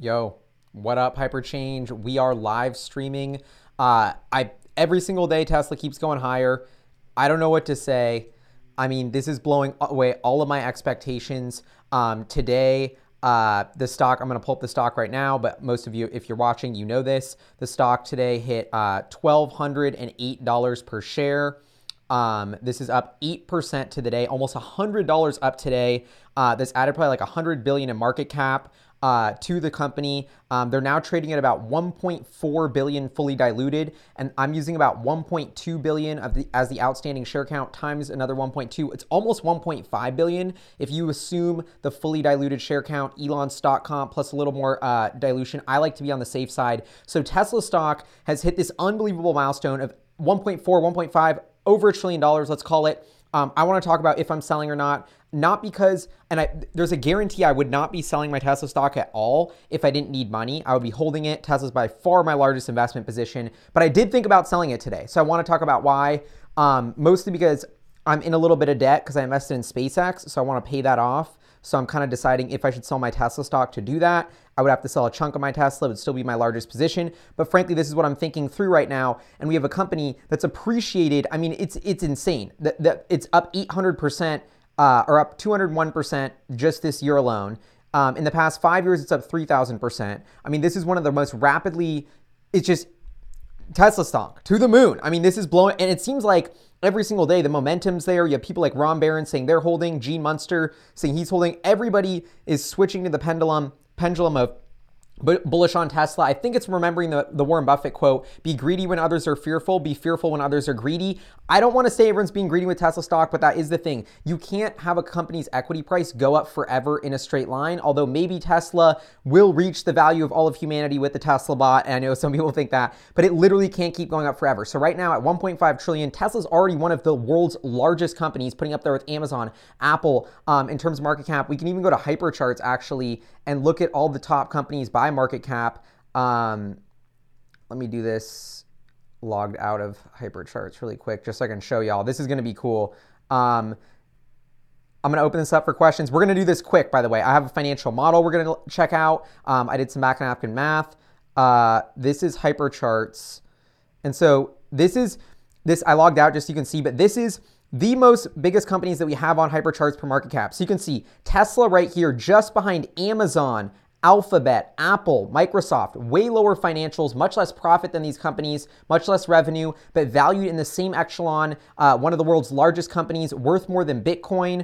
Yo, what up, HyperChange? We are live streaming. Every single day, Tesla keeps going higher. I don't know what to say. I mean, this is blowing away all of my expectations. Today, the stock, I'm going to pull up the stock right now, but most of you, if you're watching, you know this. The stock today hit $1,208 per share. This is up 8% to the day, almost $100 up today. This added probably like $100 billion in market cap to the company. They're now trading at about $1.4 billion fully diluted, and I'm using about $1.2 billion as the outstanding share count times another 1.2. It's almost $1.5 billion. If you assume the fully diluted share count, Elon's stock comp, plus a little more dilution, I like to be on the safe side. So Tesla stock has hit this unbelievable milestone of 1.4, 1.5, over $1 trillion, let's call it. I want to talk about if I'm selling or not. Not because, and there's a guarantee I would not be selling my Tesla stock at all if I didn't need money. I would be holding it. Tesla's by far my largest investment position, but I did think about selling it today. So I want to talk about why, mostly because I'm in a little bit of debt because I invested in SpaceX. So I want to pay that off. So I'm kind of deciding if I should sell my Tesla stock to do that. I would have to sell a chunk of my Tesla. It would still be my largest position. But frankly, this is what I'm thinking through right now. And we have a company that's appreciated. I mean, it's insane. It's up 800%. Are up 201% just this year alone. In the past 5 years, it's up 3,000%. I mean, this is one of the most rapidly, it's just Tesla stock to the moon. I mean, this is blowing, and it seems like every single day the momentum's there. You have people like Ron Barron saying they're holding, Gene Munster saying he's holding. Everybody is switching to the pendulum of bullish on Tesla. I think it's remembering the Warren Buffett quote, be greedy when others are fearful, be fearful when others are greedy. I don't want to say everyone's being greedy with Tesla stock, but that is the thing. You can't have a company's equity price go up forever in a straight line, although maybe Tesla will reach the value of all of humanity with the Tesla bot. And I know some people think that, but it literally can't keep going up forever. So right now at 1.5 trillion, Tesla's already one of the world's largest companies, putting up there with Amazon, Apple, in terms of market cap. We can even go to HyperCharts actually and look at all the top companies by market cap. Let me do this logged out of HyperCharts really quick just so I can show y'all. This is going to be cool. I'm going to open this up for questions. We're going to do this quick, by the way. I have a financial model we're going to check out. I did some back and napkin math. This is HyperCharts. And so this I logged out just so you can see, but this is the most biggest companies that we have on HyperCharts per market cap. So you can see Tesla right here, just behind Amazon, Alphabet, Apple, Microsoft, way lower financials, much less profit than these companies, much less revenue, but valued in the same echelon. One of the world's largest companies, worth more than Bitcoin.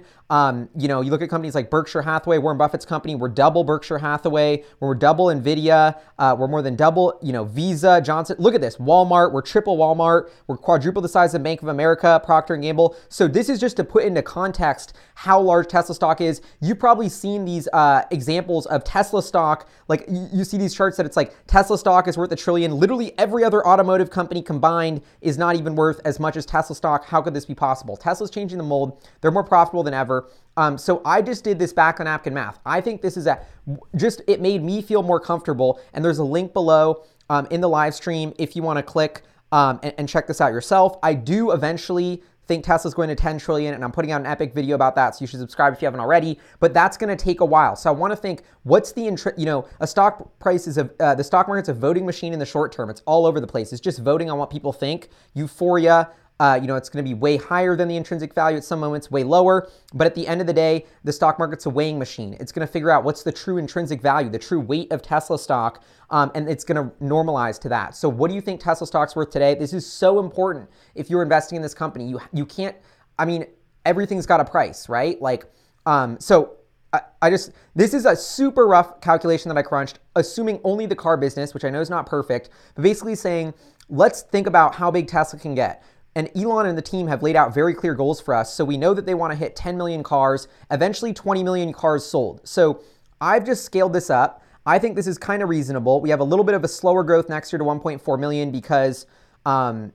You know, you look at companies like Berkshire Hathaway, Warren Buffett's company. We're double Berkshire Hathaway. We're double Nvidia. We're more than double, you know, Visa, Johnson. Look at this, Walmart. We're triple Walmart. We're quadruple the size of Bank of America, Procter and Gamble. So this is just to put into context how large Tesla stock is. You've probably seen these examples of Tesla stock, like you see these charts that it's like Tesla stock is worth $1 trillion. Literally every other automotive company combined is not even worth as much as Tesla stock. How could this be possible? Tesla's changing the mold. They're more profitable than ever. So I just did this back on napkin math. I think this is it made me feel more comfortable. And there's a link below in the live stream if you want to click and check this out yourself. I do eventually think Tesla's going to 10 trillion, and I'm putting out an epic video about that, so you should subscribe if you haven't already, but that's going to take a while. So I want to think, what's the, a stock price is, the stock market's a voting machine in the short term. It's all over the place. It's just voting on what people think. Euphoria, it's going to be way higher than the intrinsic value at some moments, way lower. But at the end of the day, the stock market's a weighing machine. It's going to figure out what's the true intrinsic value, the true weight of Tesla stock, and it's going to normalize to that. So what do you think Tesla stock's worth today? This is so important. If you're investing in this company, you can't, I mean, everything's got a price, right? Like, this is a super rough calculation that I crunched, assuming only the car business, which I know is not perfect, but basically saying, let's think about how big Tesla can get. And Elon and the team have laid out very clear goals for us. So we know that they want to hit 10 million cars, eventually 20 million cars sold. So I've just scaled this up. I think this is kind of reasonable. We have a little bit of a slower growth next year to 1.4 million because the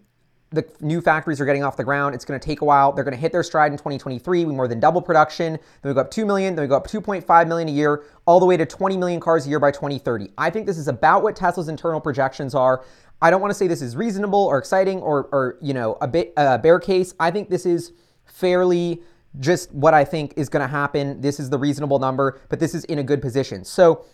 new factories are getting off the ground. It's going to take a while. They're going to hit their stride in 2023. We more than double production. Then we go up 2 million. Then we go up 2.5 million a year, all the way to 20 million cars a year by 2030. I think this is about what Tesla's internal projections are. I don't want to say this is reasonable or exciting or a bear case. I think this is fairly just what I think is going to happen. This is the reasonable number, but this is in a good position. So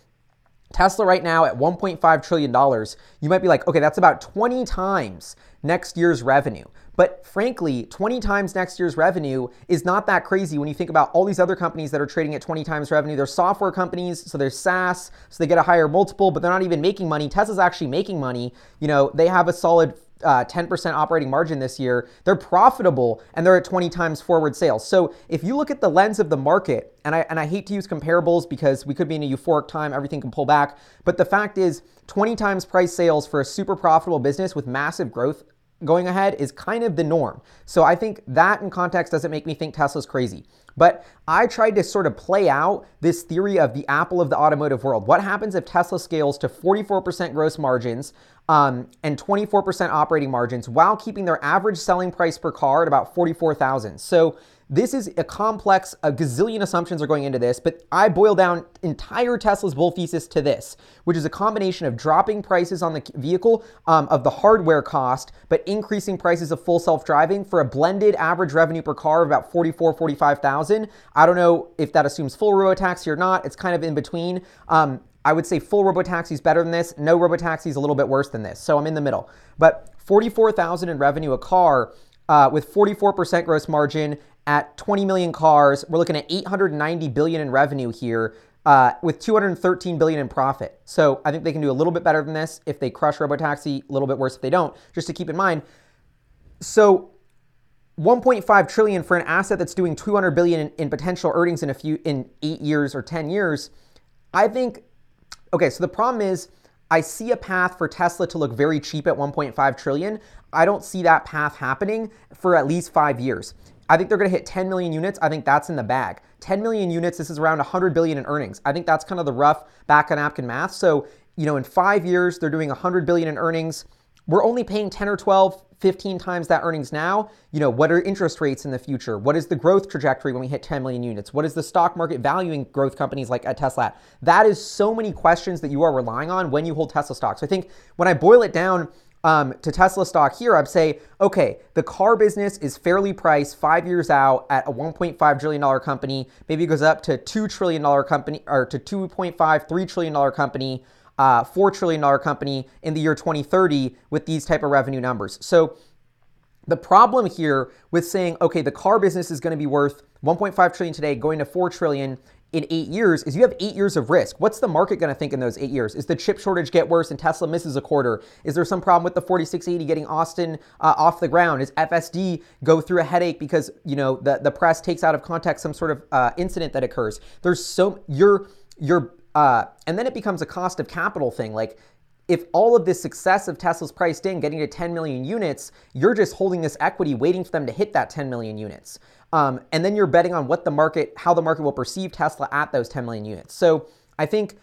Tesla right now at $1.5 trillion, you might be like, okay, that's about 20 times next year's revenue. But frankly, 20 times next year's revenue is not that crazy when you think about all these other companies that are trading at 20 times revenue. They're software companies, so they're SaaS, so they get a higher multiple, but they're not even making money. Tesla's actually making money. You know, they have a solid 10% operating margin this year. They're profitable and they're at 20 times forward sales. So if you look at the lens of the market, and I hate to use comparables because we could be in a euphoric time, everything can pull back, but the fact is 20 times price sales for a super profitable business with massive growth going ahead is kind of the norm. So I think that in context doesn't make me think Tesla's crazy. But I tried to sort of play out this theory of the Apple of the automotive world. What happens if Tesla scales to 44% gross margins and 24% operating margins while keeping their average selling price per car at about $44,000? So this is a complex, a gazillion assumptions are going into this, but I boil down entire Tesla's bull thesis to this, which is a combination of dropping prices on the vehicle of the hardware cost, but increasing prices of full self-driving for a blended average revenue per car of about $45,000. I don't know if that assumes full robotaxi or not. It's kind of in between. I would say full robotaxi is better than this. No robotaxi is a little bit worse than this. So I'm in the middle, but $44,000 in revenue a car with 44% gross margin at 20 million cars. We're looking at $890 billion in revenue here with $213 billion in profit. So I think they can do a little bit better than this if they crush robotaxi, a little bit worse if they don't, just to keep in mind. So $1.5 trillion for an asset that's doing $200 billion in potential earnings in 8 years or 10 years, I think, okay, so the problem is I see a path for Tesla to look very cheap at $1.5 trillion. I don't see that path happening for at least 5 years. I think they're going to hit 10 million units. I think that's in the bag. 10 million units, this is around $100 billion in earnings. I think that's kind of the rough back of napkin math. So, you know, in 5 years, they're doing $100 billion in earnings. We're only paying 10 or 12, 15 times that earnings now. You know, what are interest rates in the future? What is the growth trajectory when we hit 10 million units? What is the stock market valuing growth companies like Tesla? That is so many questions that you are relying on when you hold Tesla stock. So I think when I boil it down, to Tesla stock here, I'd say, okay, the car business is fairly priced 5 years out at a $1.5 trillion company. Maybe it goes up to $2 trillion company or to $2.5, $3 trillion company, $4 trillion company in the year 2030 with these type of revenue numbers. So the problem here with saying, okay, the car business is going to be worth $1.5 trillion today, going to $4 trillion in 8 years is you have 8 years of risk. What's the market going to think in those 8 years? Is the chip shortage get worse and Tesla misses a quarter? Is there some problem with the 4680 getting Austin off the ground? Is FSD go through a headache because, you know, the press takes out of context some sort of incident that occurs? There's so and then it becomes a cost of capital thing. Like, if all of this success of Tesla's priced in, getting to 10 million units, you're just holding this equity waiting for them to hit that 10 million units. And then you're betting on what the market, how the market will perceive Tesla at those 10 million units. So I think,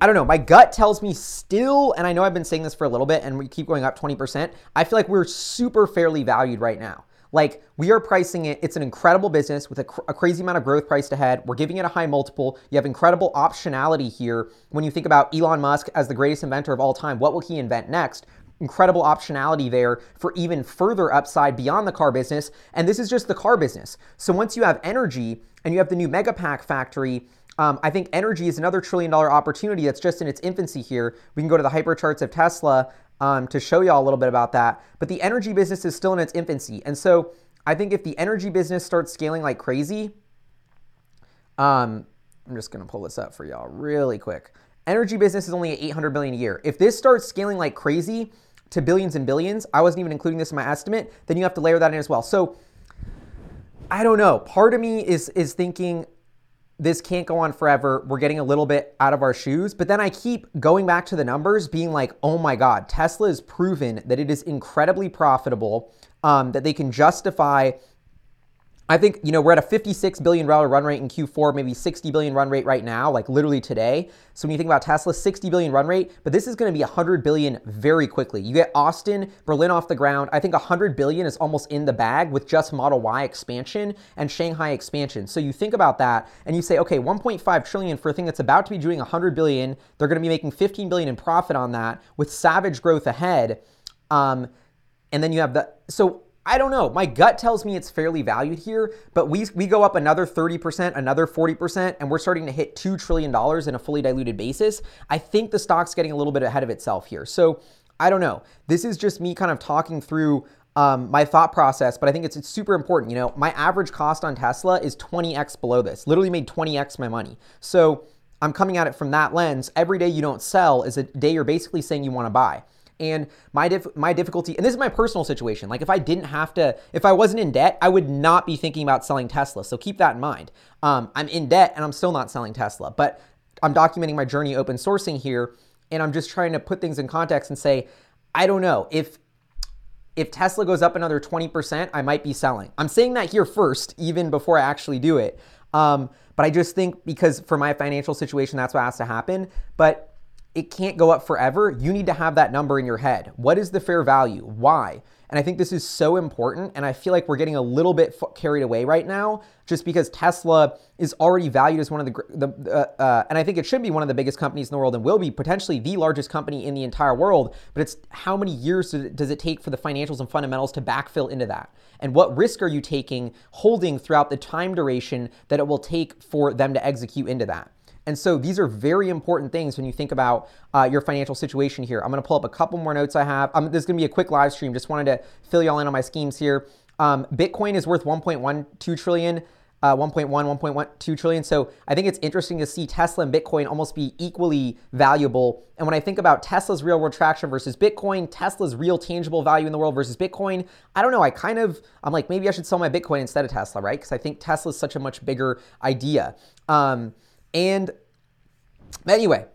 I don't know, my gut tells me still, and I know I've been saying this for a little bit and we keep going up 20%. I feel like we're super fairly valued right now. Like, we are pricing it. It's an incredible business with a crazy amount of growth priced ahead. We're giving it a high multiple. You have incredible optionality here. When you think about Elon Musk as the greatest inventor of all time, what will he invent next? Incredible optionality there for even further upside beyond the car business. And this is just the car business. So once you have energy and you have the new Megapack factory, I think energy is another $1 trillion opportunity that's just in its infancy here. We can go to the HyperCharts of Tesla to show y'all a little bit about that. But the energy business is still in its infancy. And so I think if the energy business starts scaling like crazy, I'm just going to pull this up for y'all really quick. Energy business is only at $800 billion a year. If this starts scaling like crazy to billions and billions, I wasn't even including this in my estimate, then you have to layer that in as well. So I don't know. Part of me is thinking this can't go on forever. We're getting a little bit out of our shoes, but then I keep going back to the numbers being like, oh my God, Tesla has proven that it is incredibly profitable, that they can justify. I think, you know, we're at a $56 billion run rate in Q4, maybe $60 billion run rate right now, like literally today. So when you think about Tesla, $60 billion run rate, but this is going to be $100 billion very quickly. You get Austin, Berlin off the ground. I think $100 billion is almost in the bag with just Model Y expansion and Shanghai expansion. So you think about that and you say, okay, $1.5 trillion for a thing that's about to be doing $100 billion. They're going to be making $15 billion in profit on that with savage growth ahead. And then you have so I don't know. My gut tells me it's fairly valued here, but we go up another 30%, another 40%, and we're starting to hit $2 trillion in a fully diluted basis. I think the stock's getting a little bit ahead of itself here. So I don't know. This is just me kind of talking through my thought process, but I think it's super important. You know, my average cost on Tesla is 20x below this, literally made 20x my money. So I'm coming at it from that lens. Every day you don't sell is a day you're basically saying you want to buy. And my difficulty, and this is my personal situation, like if I didn't have to, if I wasn't in debt, I would not be thinking about selling Tesla. So keep that in mind. I'm in debt and I'm still not selling Tesla, but I'm documenting my journey open sourcing here. And I'm just trying to put things in context and say, I don't know, if Tesla goes up another 20%, I might be selling. I'm saying that here first, even before I actually do it. But I just think because for my financial situation, that's what has to happen. But it can't go up forever. You need to have that number in your head. What is the fair value? Why? And I think this is so important. And I feel like we're getting a little bit carried away right now just because Tesla is already valued as one of and I think it should be one of the biggest companies in the world and will be potentially the largest company in the entire world. But it's how many years does it take for the financials and fundamentals to backfill into that? And what risk are you taking holding throughout the time duration that it will take for them to execute into that? And so these are very important things when you think about your financial situation here. I'm going to pull up a couple more notes I have. This is going to be a quick live stream. Just wanted to fill y'all in on my schemes here. Bitcoin is worth 1.12 trillion, 1.12 trillion. So I think it's interesting to see Tesla and Bitcoin almost be equally valuable. And when I think about Tesla's real world traction versus Bitcoin, Tesla's real tangible value in the world versus Bitcoin, I don't know. I'm like, maybe I should sell my Bitcoin instead of Tesla, right? Because I think Tesla is such a much bigger idea. And anyway,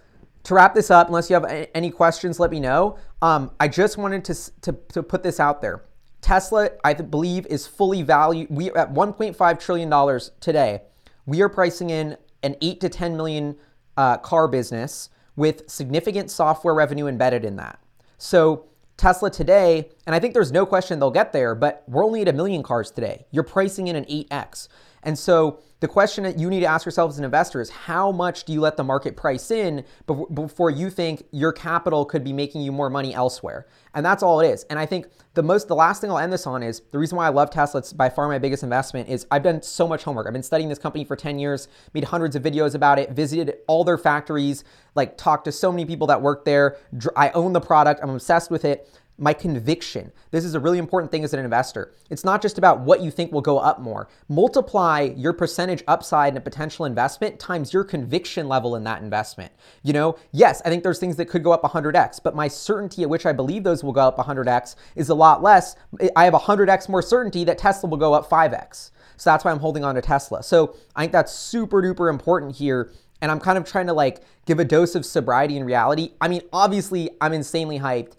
to wrap this up, unless you have any questions, let me know. I just wanted to put this out there. Tesla, I believe, is fully valued. We are at $1.5 trillion today. We are pricing in an 8 to 10 million car business with significant software revenue embedded in that. So Tesla today, and I think there's no question they'll get there, but we're only at 1 million cars today. You're pricing in an 8X. And so the question that you need to ask yourself as an investor is how much do you let the market price in before you think your capital could be making you more money elsewhere? And that's all it is. And I think the last thing I'll end this on is the reason why I love Tesla. It's by far my biggest investment is I've done so much homework. I've been studying this company for 10 years, made hundreds of videos about it, visited all their factories, like talked to so many people that work there. I own the product. I'm obsessed with it. My conviction. This is a really important thing as an investor. It's not just about what you think will go up more. Multiply your percentage upside in a potential investment times your conviction level in that investment. You know, yes, I think there's things that could go up 100x, but my certainty at which I believe those will go up 100x is a lot less. I have 100x more certainty that Tesla will go up 5x. So that's why I'm holding on to Tesla. So I think that's super duper important here. And I'm kind of trying to like give a dose of sobriety and reality. I mean, obviously I'm insanely hyped.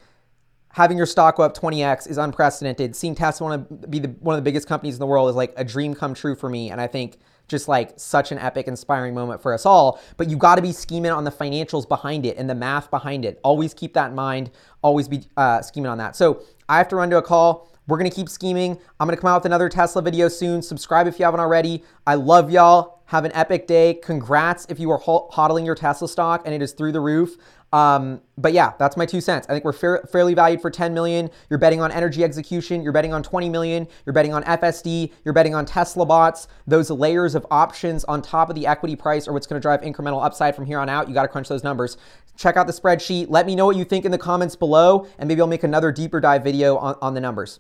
Having your stock go up 20x is unprecedented. Seeing Tesla be one of the biggest companies in the world is like a dream come true for me. And I think just like such an epic, inspiring moment for us all. But you got to be scheming on the financials behind it and the math behind it. Always keep that in mind. Always be scheming on that. So I have to run to a call. We're going to keep scheming. I'm going to come out with another Tesla video soon. Subscribe if you haven't already. I love y'all. Have an epic day. Congrats if you are hodling your Tesla stock and it is through the roof. But yeah, that's my 2 cents. I think we're fairly valued for 10 million. You're betting on energy execution. You're betting on 20 million. You're betting on FSD. You're betting on Tesla bots. Those layers of options on top of the equity price are what's going to drive incremental upside from here on out. You got to crunch those numbers. Check out the spreadsheet. Let me know what you think in the comments below, and maybe I'll make another deeper dive video on the numbers.